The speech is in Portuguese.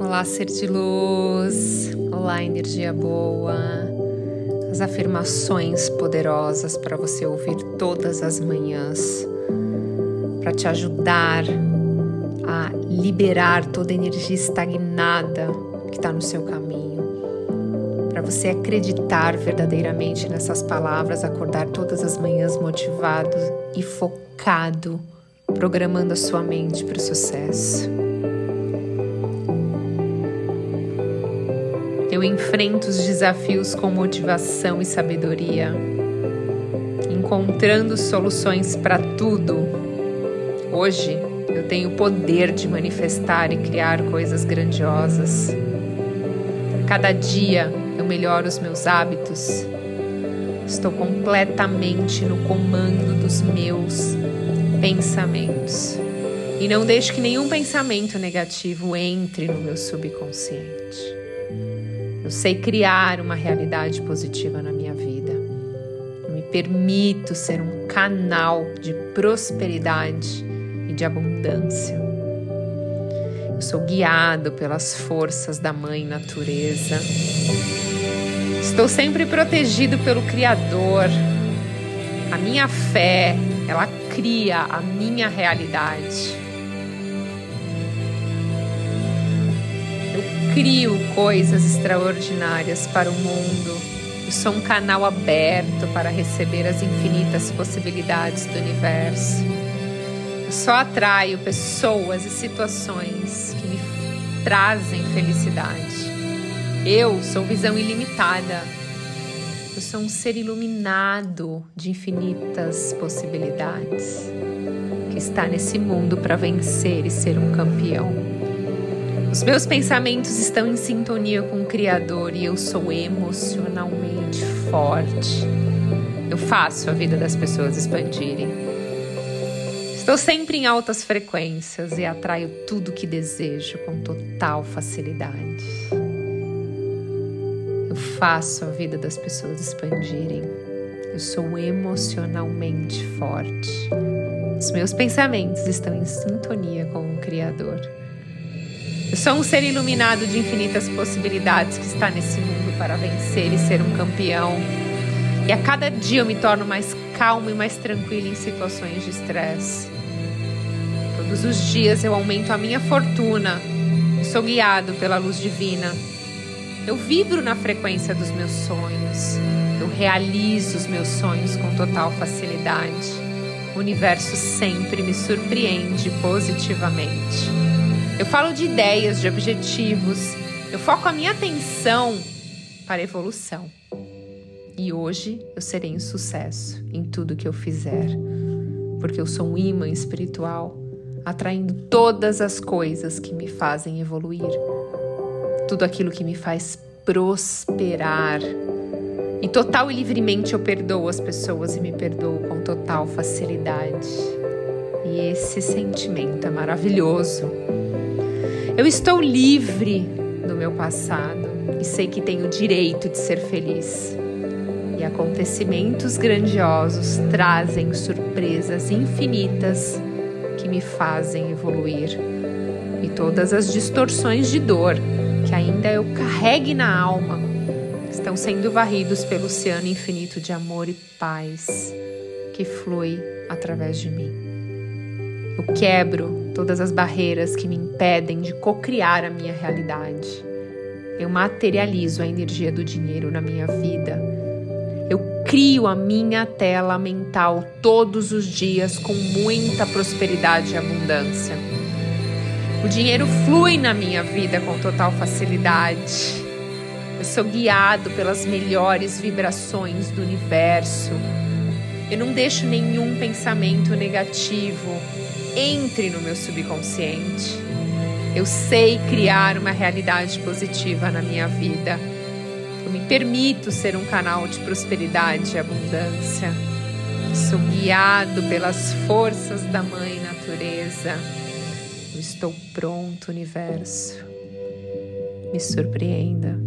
Olá, ser de luz, olá, energia boa, as afirmações poderosas para você ouvir todas as manhãs, para te ajudar a liberar toda a energia estagnada que está no seu caminho, para você acreditar verdadeiramente nessas palavras, acordar todas as manhãs motivado e focado, programando a sua mente para o sucesso. Eu enfrento os desafios com motivação e sabedoria, encontrando soluções para tudo. Hoje eu tenho o poder de manifestar e criar coisas grandiosas. Cada dia eu melhoro os meus hábitos. Estou completamente no comando dos meus pensamentos. E não deixo que nenhum pensamento negativo entre no meu subconsciente. Eu sei criar uma realidade positiva na minha vida. Eu me permito ser um canal de prosperidade e de abundância. Eu sou guiado pelas forças da Mãe Natureza. Estou sempre protegido pelo Criador. A minha fé, ela cria a minha realidade. Crio coisas extraordinárias para o mundo. Eu sou um canal aberto para receber as infinitas possibilidades do universo. Eu só atraio pessoas e situações que me trazem felicidade. Eu sou visão ilimitada. Eu sou um ser iluminado de infinitas possibilidades que está nesse mundo para vencer e ser um campeão. Os meus pensamentos estão em sintonia com o Criador e eu sou emocionalmente forte. Eu faço a vida das pessoas expandirem. Estou sempre em altas frequências e atraio tudo que desejo com total facilidade. Eu faço a vida das pessoas expandirem. Eu sou emocionalmente forte. Os meus pensamentos estão em sintonia com o Criador. Eu sou um ser iluminado de infinitas possibilidades que está nesse mundo para vencer e ser um campeão. E a cada dia eu me torno mais calmo e mais tranquilo em situações de estresse. Todos os dias eu aumento a minha fortuna. Eu sou guiado pela luz divina. Eu vibro na frequência dos meus sonhos. Eu realizo os meus sonhos com total facilidade. O universo sempre me surpreende positivamente. Eu falo de ideias, de objetivos. Eu foco a minha atenção para a evolução. E hoje eu serei um sucesso em tudo que eu fizer. Porque eu sou um imã espiritual, atraindo todas as coisas que me fazem evoluir. Tudo aquilo que me faz prosperar. E total e livremente eu perdoo as pessoas e me perdoo com total facilidade. E esse sentimento é maravilhoso. Eu estou livre do meu passado e sei que tenho o direito de ser feliz. E acontecimentos grandiosos trazem surpresas infinitas que me fazem evoluir. E todas as distorções de dor que ainda eu carregue na alma estão sendo varridos pelo oceano infinito de amor e paz que flui através de mim. Eu quebro todas as barreiras que me impedem de cocriar a minha realidade. Eu materializo a energia do dinheiro na minha vida. Eu crio a minha tela mental todos os dias com muita prosperidade e abundância. O dinheiro flui na minha vida com total facilidade. Eu sou guiado pelas melhores vibrações do universo. Eu não deixo nenhum pensamento negativo entre no meu subconsciente. Eu sei criar uma realidade positiva na minha vida. Eu me permito ser um canal de prosperidade e abundância. Eu sou guiado pelas forças da Mãe Natureza. Eu estou pronto, universo. Me surpreenda.